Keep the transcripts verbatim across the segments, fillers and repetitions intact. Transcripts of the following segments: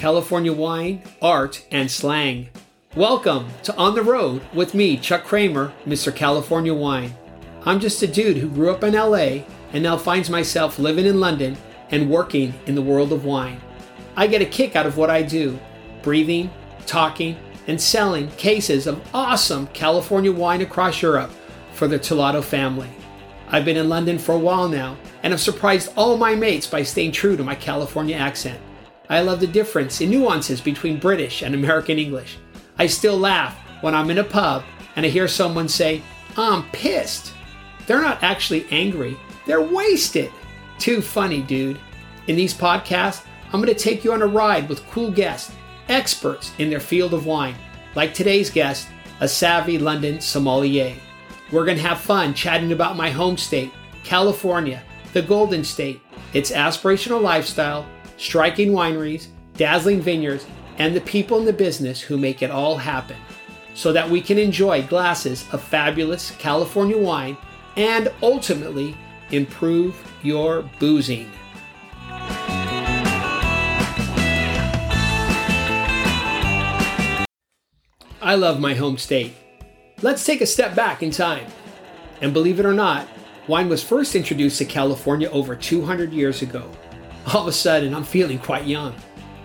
California wine, art, and slang. Welcome to On the Road with me, Chuck Kramer, Mister California Wine. I'm just a dude who grew up in L A and now finds myself living in London and working in the world of wine. I get a kick out of what I do, breathing, talking, and selling cases of awesome California wine across Europe for the Tolato family. I've been in London for a while now, and I've surprised all my mates by staying true to my California accent. I love the difference in nuances between British and American English. I still laugh when I'm in a pub and I hear someone say, "I'm pissed." They're not actually angry, they're wasted. Too funny, dude. In these podcasts, I'm going to take you on a ride with cool guests, experts in their field of wine, like today's guest, a savvy London sommelier. We're going to have fun chatting about my home state, California, the Golden State, its aspirational lifestyle, striking wineries, dazzling vineyards, and the people in the business who make it all happen, so that we can enjoy glasses of fabulous California wine and ultimately improve your boozing. I love my home state. Let's take a step back in time. And believe it or not, wine was first introduced to California over two hundred years ago. All of a sudden, I'm feeling quite young.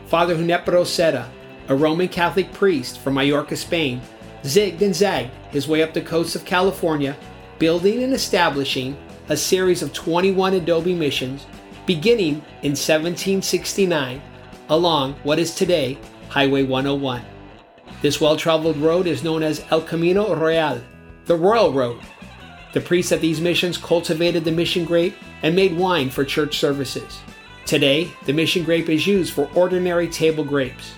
Father Junípero Serra, a Roman Catholic priest from Mallorca, Spain, zigged and zagged his way up the coast of California, building and establishing a series of twenty-one adobe missions, beginning in seventeen sixty-nine along what is today Highway one oh one. This well-traveled road is known as El Camino Real, the Royal Road. The priests at these missions cultivated the mission grape and made wine for church services. Today, the mission grape is used for ordinary table grapes.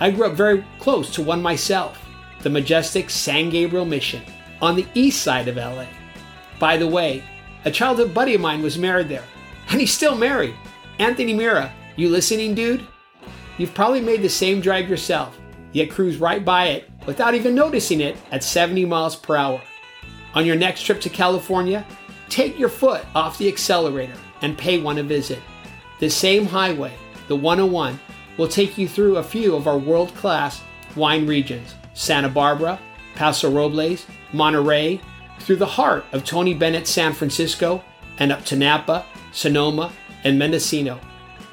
I grew up very close to one myself, the majestic San Gabriel Mission, on the east side of L A. By the way, a childhood buddy of mine was married there, and he's still married. Anthony Mira, you listening, dude? You've probably made the same drive yourself, yet cruise right by it without even noticing it at seventy miles per hour. On your next trip to California, take your foot off the accelerator and pay one a visit. The same highway, the one oh one, will take you through a few of our world-class wine regions, Santa Barbara, Paso Robles, Monterey, through the heart of Tony Bennett's San Francisco, and up to Napa, Sonoma, and Mendocino.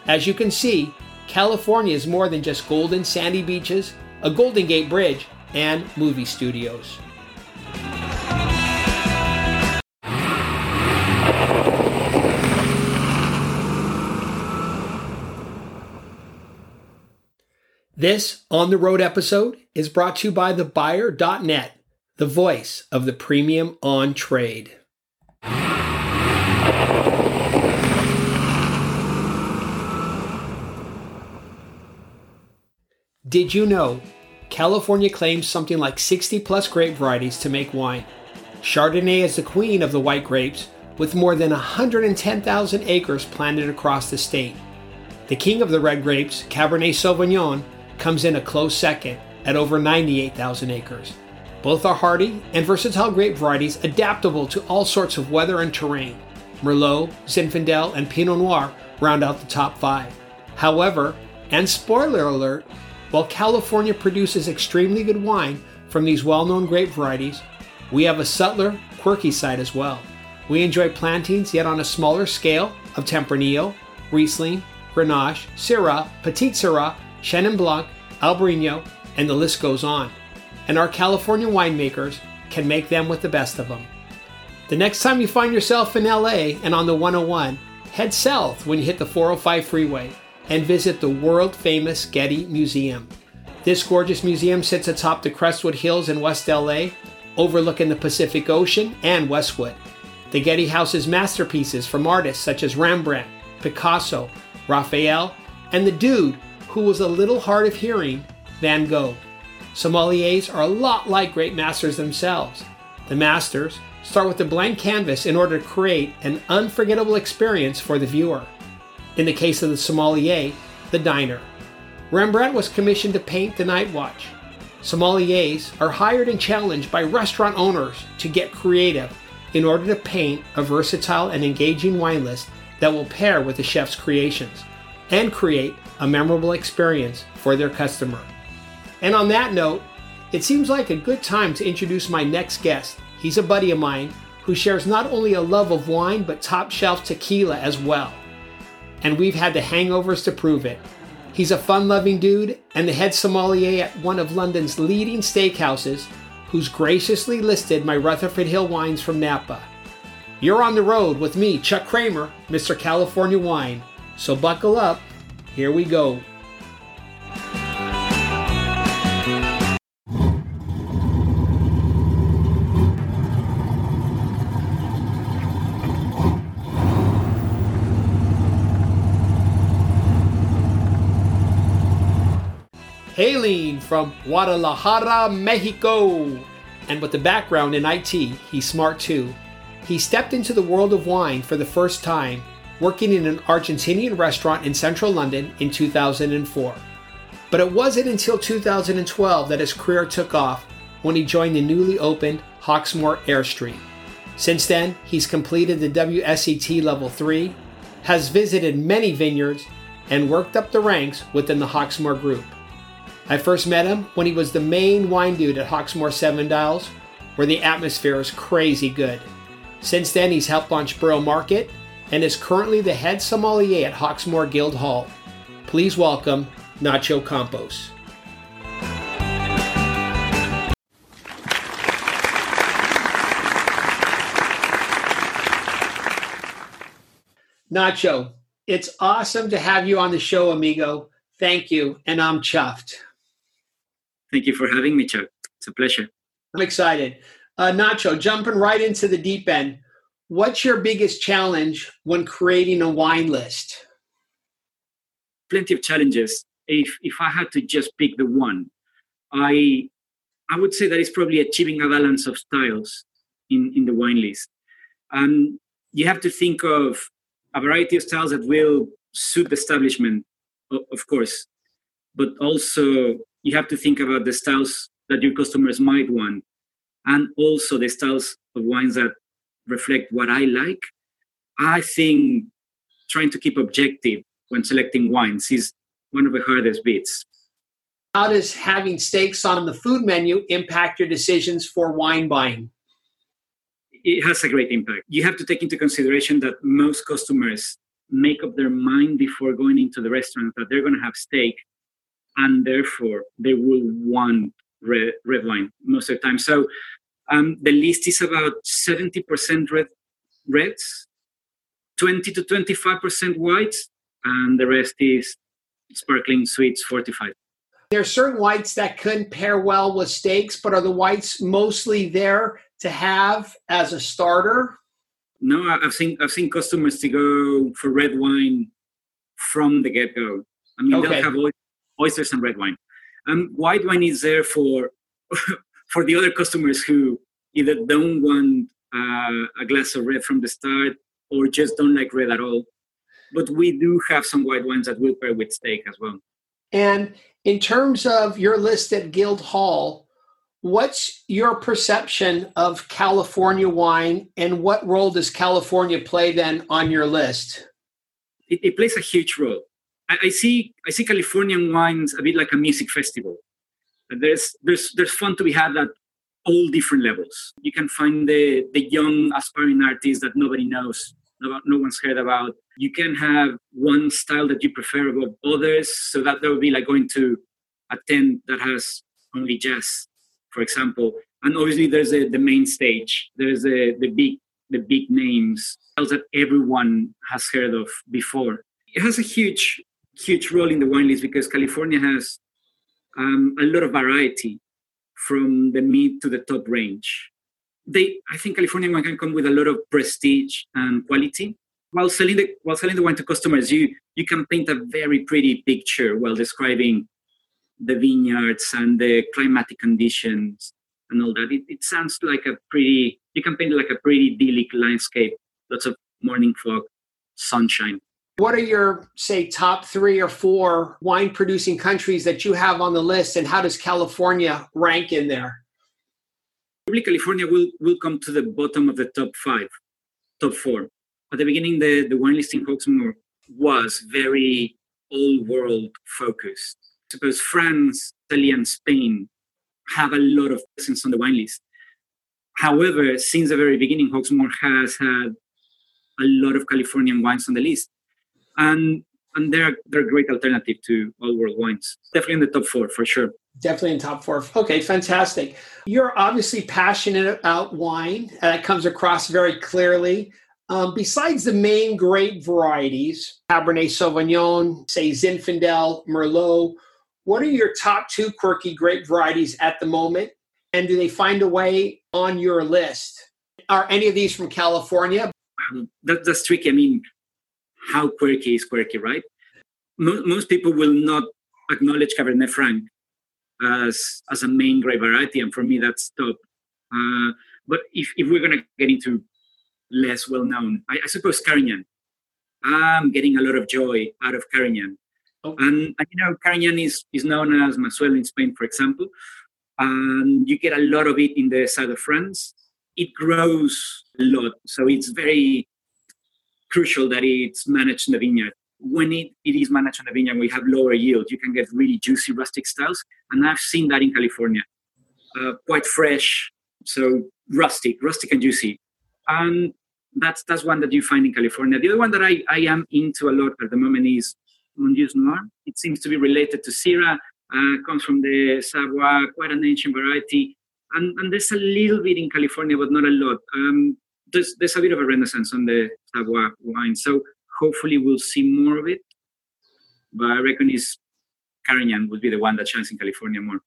As you can see, California is more than just golden sandy beaches, a Golden Gate Bridge, and movie studios. This On the Road episode is brought to you by the buyer dot net, the voice of the premium on trade. Did you know California claims something like sixty plus grape varieties to make wine? Chardonnay is the queen of the white grapes, with more than one hundred ten thousand acres planted across the state. The king of the red grapes, Cabernet Sauvignon, comes in a close second at over ninety-eight thousand acres. Both are hardy and versatile grape varieties adaptable to all sorts of weather and terrain. Merlot, Zinfandel, and Pinot Noir round out the top five. However, and spoiler alert, while California produces extremely good wine from these well-known grape varieties, we have a subtler, quirky side as well. We enjoy plantings, yet on a smaller scale, of Tempranillo, Riesling, Grenache, Syrah, Petite Sirah, Chenin Blanc, Albarino, and the list goes on. And our California winemakers can make them with the best of them. The next time you find yourself in L A and on the one oh one, head south when you hit the four oh five freeway and visit the world-famous Getty Museum. This gorgeous museum sits atop the Crestwood Hills in West L A, overlooking the Pacific Ocean and Westwood. The Getty houses masterpieces from artists such as Rembrandt, Picasso, Raphael, and the dude who was a little hard of hearing, Van Gogh. Sommeliers are a lot like great masters themselves. The masters start with a blank canvas in order to create an unforgettable experience for the viewer. In the case of the sommelier, the diner. Rembrandt was commissioned to paint the night watch. Sommeliers are hired and challenged by restaurant owners to get creative in order to paint a versatile and engaging wine list that will pair with the chef's creations. and create a memorable experience for their customer. And on that note, it seems like a good time to introduce my next guest. He's a buddy of mine who shares not only a love of wine, but top shelf tequila as well. And we've had the hangovers to prove it. He's a fun-loving dude and the head sommelier at one of London's leading steakhouses, who's graciously listed my Rutherford Hill wines from Napa. You're on the road with me, Chuck Kramer, Mister California Wine. So buckle up, here we go. Hailing from Guadalajara, Mexico, and with the background in I T, he's smart too. He stepped into the world of wine for the first time, working in an Argentinian restaurant in central London in two thousand four. But it wasn't until two thousand twelve that his career took off when he joined the newly opened Hawksmoor Airstream. Since then, he's completed the W S E T Level three, has visited many vineyards, and worked up the ranks within the Hawksmoor Group. I first met him when he was the main wine dude at Hawksmoor Seven Dials, where the atmosphere is crazy good. Since then, he's helped launch Borough Market and is currently the head sommelier at Hawksmoor Guild Hall. Please welcome Nacho Campos. Nacho, it's awesome to have you on the show, amigo. Thank you, and I'm chuffed. Thank you for having me, Chuck. It's a pleasure. I'm excited. Uh, Nacho, jumping right into the deep end, what's your biggest challenge when creating a wine list? Plenty of challenges. If if I had to just pick the one, I I would say that it's probably achieving a balance of styles in, in the wine list. Um, you have to think of a variety of styles that will suit the establishment, of course, but also you have to think about the styles that your customers might want, and also the styles of wines that reflect what I like. I think trying to keep objective when selecting wines is one of the hardest bits. How does having steaks on the food menu impact your decisions for wine buying? It has a great impact. You have to take into consideration that most customers make up their mind before going into the restaurant that they're going to have steak, and therefore they will want red, red wine most of the time. So um, the list is about seventy percent red, reds, twenty to twenty-five percent whites, and the rest is sparkling, sweets, fortified. There are certain whites that couldn't pair well with steaks, but are the whites mostly there to have as a starter? No, I've seen, I've seen customers to go for red wine from the get-go. I mean, okay. They'll have all oysters and red wine. Um, white wine is there for for the other customers who either don't want uh, a glass of red from the start or just don't like red at all. But we do have some white wines that will pair with steak as well. And in terms of your list at Guild Hall, what's your perception of California wine, and what role does California play then on your list? It, it plays a huge role. I see I see Californian wines a bit like a music festival. There's there's there's fun to be had at all different levels. You can find the, the young aspiring artists that nobody knows, no, no one's heard about. You can have one style that you prefer above others, so that that would be like going to a tent that has only jazz, for example. And obviously there's a, the main stage. There's a, the big the big names, styles that everyone has heard of before. It has a huge huge role in the wine list because California has um, a lot of variety from the mid to the top range. They, I think California wine can come with a lot of prestige and quality. While selling the while selling the wine to customers, you you can paint a very pretty picture while describing the vineyards and the climatic conditions and all that. It, it sounds like a pretty, you can paint like a pretty idyllic landscape, lots of morning fog, sunshine. What are your, say, top three or four wine-producing countries that you have on the list, and how does California rank in there? Probably California will, will come to the bottom of the top five, top four. At the beginning, the, the wine list in Hawksmoor was very old world focused. I suppose France, Italy, and Spain have a lot of presence on the wine list. However, since the very beginning, Hawksmoor has had a lot of Californian wines on the list. And and they're they're a great alternative to old world wines. Definitely in the top four, for sure. Definitely in top four. Okay, fantastic. You're obviously passionate about wine, and that comes across very clearly. Um, besides the main grape varieties, Cabernet Sauvignon, say Zinfandel, Merlot, what are your top two quirky grape varieties at the moment? And do they find a way on your list? Are any of these from California? Um, that, that's tricky. I mean, how quirky is quirky, right? Most, most people will not acknowledge Cabernet Franc as as a main grape variety. And for me, that's top. Uh, but if, if we're going to get into less well-known, I, I suppose Carignan. I'm getting a lot of joy out of Carignan. Oh. And, and, you know, Carignan is, is known as Mazuelo in Spain, for example. And you get a lot of it in the south of France. It grows a lot. So it's very crucial that it's managed in the vineyard. When it, it is managed in the vineyard, we have lower yield. You can get really juicy rustic styles. And I've seen that in California. Uh, quite fresh. So rustic, rustic and juicy. And that's that's one that you find in California. The other one that I, I am into a lot at the moment is Pinot Noir. It seems to be related to Syrah, uh, comes from the Savoie, quite an ancient variety. And, and there's a little bit in California, but not a lot. Um, there's, there's a bit of a renaissance on the Savoie wine. So hopefully we'll see more of it. But I reckon is Carignan would be the one that shines in California more.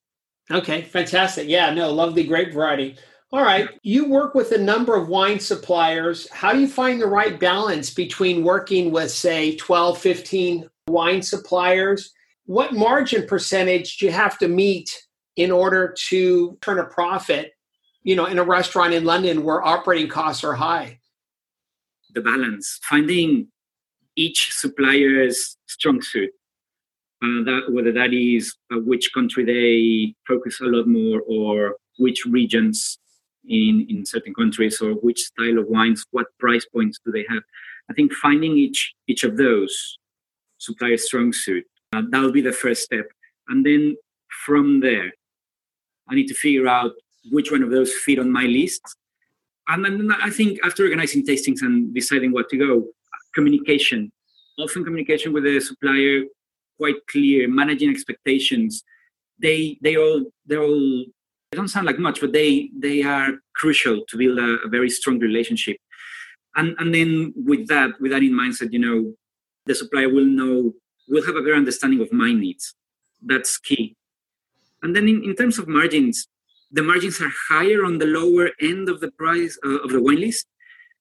Okay, fantastic. Yeah, no, lovely grape variety. All right. You work with a number of wine suppliers. How do you find the right balance between working with, say, twelve, fifteen wine suppliers? What margin percentage do you have to meet in order to turn a profit, you know, in a restaurant in London where operating costs are high? The balance, finding each supplier's strong suit, uh, that, whether that is uh, which country they focus a lot more or which regions in in certain countries, or which style of wines, what price points do they have. I think finding each each of those supplier strong suit, uh, that'll be the first step. And then from there, I need to figure out which one of those fit on my list. And then I think after organizing tastings and deciding what to go, communication, often communication with the supplier, quite clear, managing expectations. They they all they're all They don't sound like much, but they they are crucial to build a, a very strong relationship. And and then with that, with that in mindset, you know, the supplier will know, will have a better understanding of my needs. That's key. And then in, in terms of margins, the margins are higher on the lower end of the price uh, of the wine list.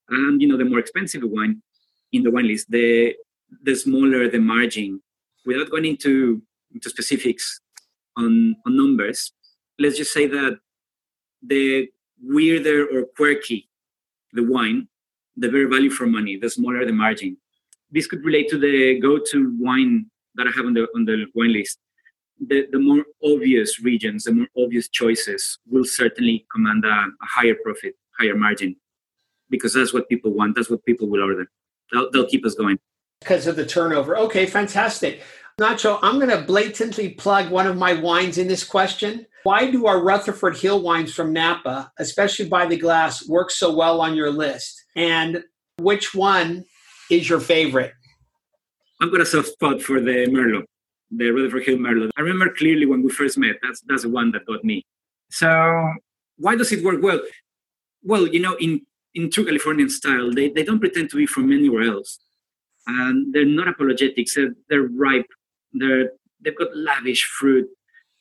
And, you know, the more expensive the wine in the wine list, the the smaller the margin. Without going into, into specifics on, on numbers, let's just say that the weirder or quirky the wine, the better value for money, the smaller the margin. This could relate to the go-to wine that I have on the on the wine list. The, the more obvious regions, the more obvious choices will certainly command a, a higher profit, higher margin, because that's what people want. That's what people will order. They'll, they'll keep us going. Because of the turnover. Okay, fantastic. Nacho, I'm going to blatantly plug one of my wines in this question. Why do our Rutherford Hill wines from Napa, especially by the glass, work so well on your list? And which one is your favorite? I've got a soft spot for the Merlot, the Rutherford Hill Merlot. I remember clearly when we first met, that's, that's the one that got me. So why does it work well? Well, you know, in, in true Californian style, they, they don't pretend to be from anywhere else. And they're not apologetic. So they're ripe. They're, they've got lavish fruit,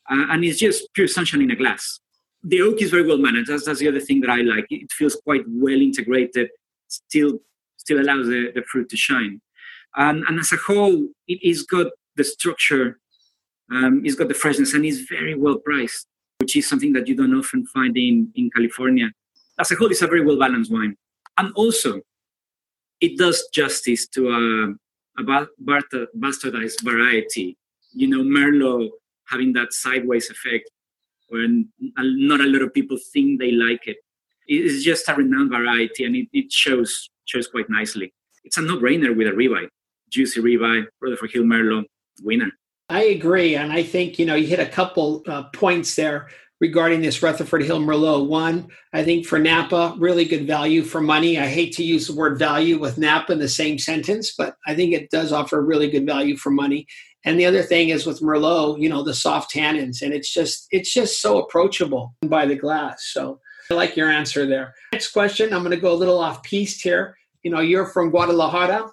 uh, and it's just pure sunshine in a glass. The oak is very well managed. That's, that's the other thing that I like. It feels quite well integrated, still still allows the, the fruit to shine. And, and as a whole, it has got the structure, um, it's got the freshness, and it's very well priced, which is something that you don't often find in, in California. As a whole, it's a very well-balanced wine. And also, it does justice to a... Uh, about bastardized variety, you know, Merlot having that sideways effect where not a lot of people think they like it. It's just a renowned variety, and it, it shows shows quite nicely. It's a no-brainer with a ribeye, juicy ribeye, Rutherford Hill Merlot. winner. I agree. And I think, you know, you hit a couple uh, points there regarding this Rutherford Hill Merlot. One, I think for Napa, really good value for money. I hate to use the word value with Napa in the same sentence, but I think it does offer really good value for money. And the other thing is with Merlot, you know, the soft tannins, and it's just it's just so approachable by the glass. So I like your answer there. Next question, I'm going to go a little off piste here. You know, you're from Guadalajara.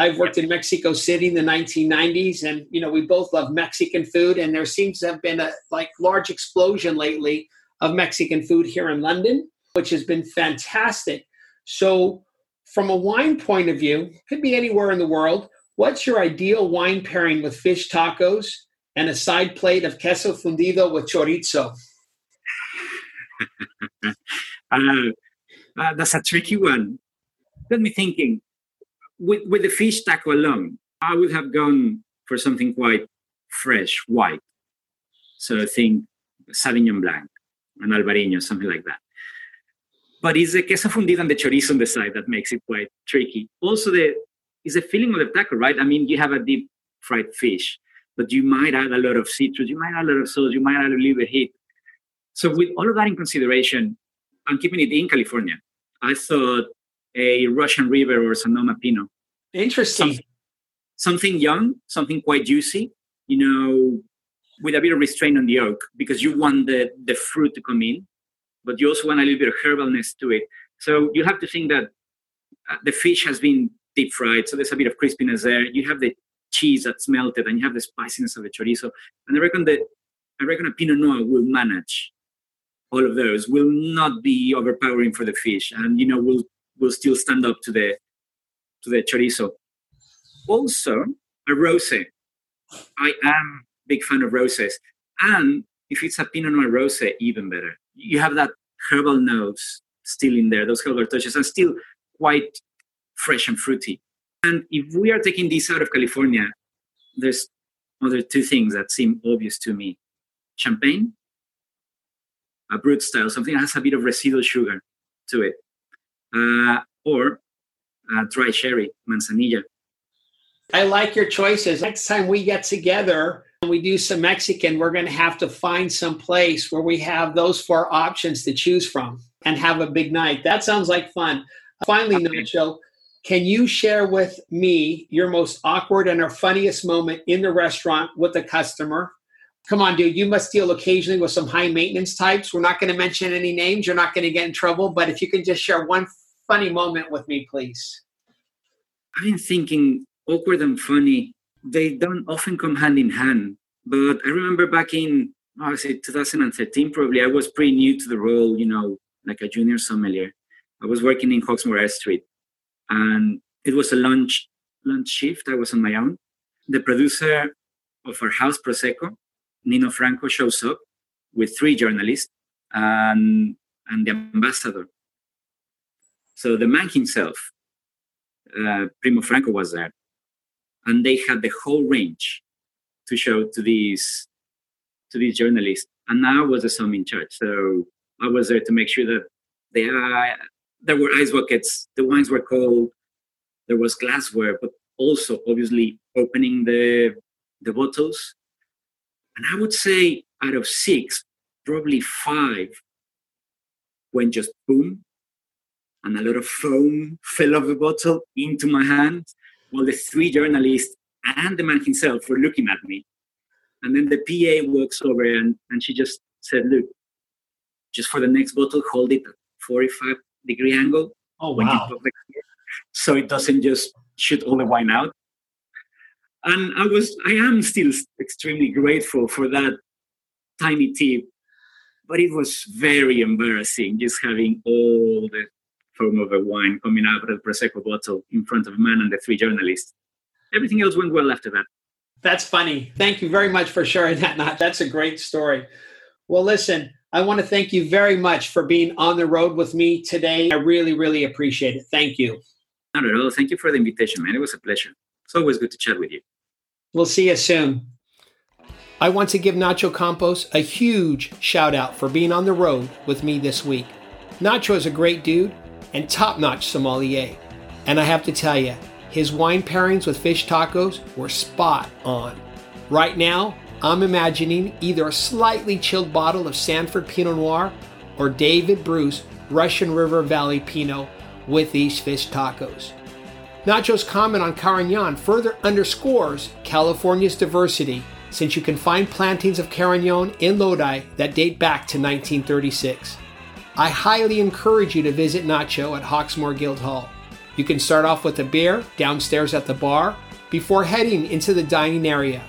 I've worked yep. in Mexico City in the nineteen nineties, and, you know, we both love Mexican food, and there seems to have been a like large explosion lately of Mexican food here in London, which has been fantastic. So from a wine point of view, could be anywhere in the world, what's your ideal wine pairing with fish tacos and a side plate of queso fundido with chorizo? uh, uh, that's a tricky one. Let me thinking. With, with the fish taco alone, I would have gone for something quite fresh, white. So I think Sauvignon Blanc, an Albareño, something like that. But it's the queso fundido and the chorizo on the side that makes it quite tricky. Also, the it's the feeling of the taco, right? I mean, you have a deep fried fish, but you might add a lot of citrus, you might add a lot of salt, you might add a little bit of heat. So with all of that in consideration, I'm keeping it in California. I thought a Russian River or Sonoma Pinot. Interesting. Something, something young, something quite juicy, you know, with a bit of restraint on the oak, because you want the, the fruit to come in, but you also want a little bit of herbalness to it. So you have to think that uh, the fish has been deep fried, so there's a bit of crispiness there. You have the cheese that's melted, and you have the spiciness of the chorizo. And I reckon that I reckon a Pinot Noir will manage all of those, will not be overpowering for the fish, and, you know, will will still stand up to the to the chorizo. Also, a rosé. I am a big fan of rosés. And if it's a Pinot Noir rosé, even better. You have that herbal notes still in there, those herbal touches, and still quite fresh and fruity. And if we are taking this out of California, there's other two things that seem obvious to me. Champagne, a brut style, something that has a bit of residual sugar to it. Uh, or uh, dry sherry, manzanilla. I like your choices. Next time we get together and we do some Mexican, we're going to have to find some place where we have those four options to choose from and have a big night. That sounds like fun. Finally, okay. Nacho, can you share with me your most awkward and or funniest moment in the restaurant with a customer? Come on, dude, you must deal occasionally with some high maintenance types. We're not going to mention any names. You're not going to get in trouble. But if you can just share one funny moment with me, please. I've been thinking awkward and funny, they don't often come hand in hand. But I remember back in, I was in two thousand thirteen, probably, I was pretty new to the role, you know, like a junior sommelier. I was working in Hawksmoor Street, and it was a lunch lunch shift. I was on my own. The producer of our house, Prosecco, Nino Franco, shows up with three journalists and, and the ambassador. So the man himself, uh, Primo Franco, was there. And they had the whole range to show to these, to these journalists. And I was the sum in charge. So I was there to make sure that they, uh, there were ice buckets, the wines were cold, there was glassware, but also, obviously, opening the the bottles. And I would say out of six, probably five went just boom, and a lot of foam fell off the bottle into my hand, while the three journalists and the man himself were looking at me. And then the P A walks over and, and she just said, "Look, just for the next bottle, hold it at forty-five degree angle." Oh, wow. So it doesn't just shoot all the wine out. And I was, I am still extremely grateful for that tiny tip, but it was very embarrassing just having all the foam of the wine coming out of the Prosecco bottle in front of a man and the three journalists. Everything else went well after that. That's funny. Thank you very much for sharing that, Nacho. That's a great story. Well, listen, I want to thank you very much for being on the road with me today. I really, really appreciate it. Thank you. Not at all. Thank you for the invitation, man. It was a pleasure. It's always good to chat with you. We'll see you soon. I want to give Nacho Campos a huge shout out for being on the road with me this week. Nacho is a great dude and top-notch sommelier. And I have to tell you, his wine pairings with fish tacos were spot on. Right now, I'm imagining either a slightly chilled bottle of Sanford Pinot Noir or David Bruce Russian River Valley Pinot with these fish tacos. Nacho's comment on Carignan further underscores California's diversity, since you can find plantings of Carignan in Lodi that date back to nineteen thirty-six. I highly encourage you to visit Nacho at Hawksmoor Guild Hall. You can start off with a beer downstairs at the bar before heading into the dining area.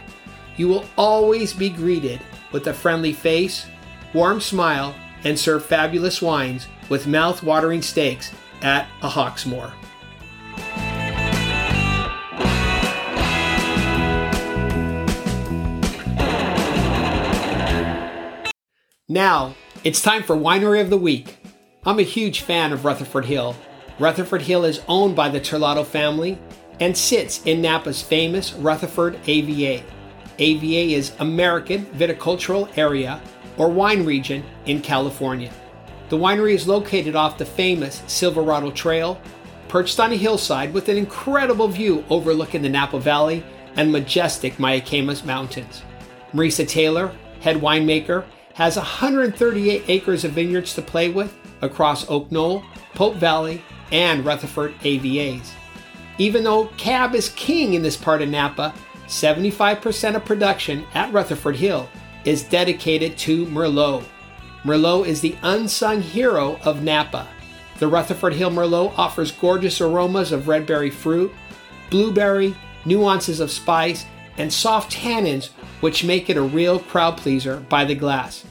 You will always be greeted with a friendly face, warm smile, and serve fabulous wines with mouth-watering steaks at a Hawksmoor. Now, it's time for Winery of the Week. I'm a huge fan of Rutherford Hill. Rutherford Hill is owned by the Terlato family and sits in Napa's famous Rutherford A V A. A V A is American Viticultural Area, or wine region, in California. The winery is located off the famous Silverado Trail, perched on a hillside with an incredible view overlooking the Napa Valley and majestic Mayacamas Mountains. Marisa Taylor, head winemaker, has one hundred thirty-eight acres of vineyards to play with across Oak Knoll, Pope Valley, and Rutherford A V As. Even though Cab is king in this part of Napa, seventy-five percent of production at Rutherford Hill is dedicated to Merlot. Merlot is the unsung hero of Napa. The Rutherford Hill Merlot offers gorgeous aromas of red berry fruit, blueberry, nuances of spice, and soft tannins, which make it a real crowd pleaser by the glass.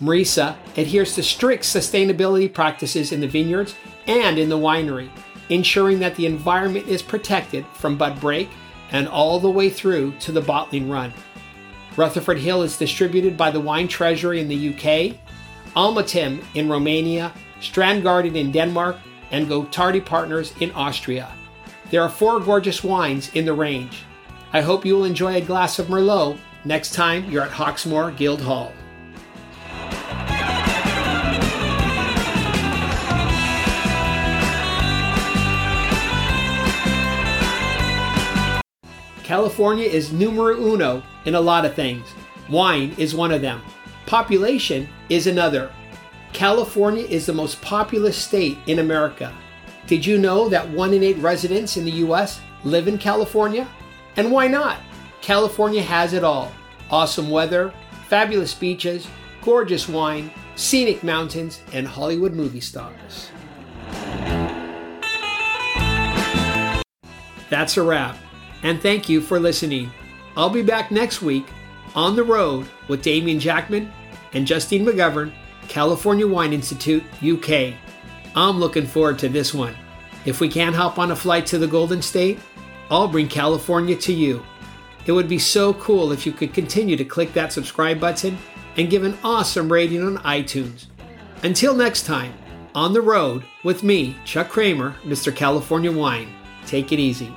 Marisa adheres to strict sustainability practices in the vineyards and in the winery, ensuring that the environment is protected from bud break and all the way through to the bottling run. Rutherford Hill is distributed by the Wine Treasury in the U K, Almatem in Romania, Strandgarden in Denmark, and Gotardi Partners in Austria. There are four gorgeous wines in the range. I hope you will enjoy a glass of Merlot next time you're at Hawksmoor Guild Hall. California is numero uno in a lot of things. Wine is one of them. Population is another. California is the most populous state in America. Did you know that one in eight residents in the U S live in California? And why not? California has it all. Awesome weather, fabulous beaches, gorgeous wine, scenic mountains, and Hollywood movie stars. That's a wrap, and thank you for listening. I'll be back next week on the road with Damian Jackman and Justine McGovern, California Wine Institute, U K. I'm looking forward to this one. If we can't hop on a flight to the Golden State, I'll bring California to you. It would be so cool if you could continue to click that subscribe button and give an awesome rating on iTunes. Until next time, on the road with me, Chuck Kramer, Mister California Wine. Take it easy.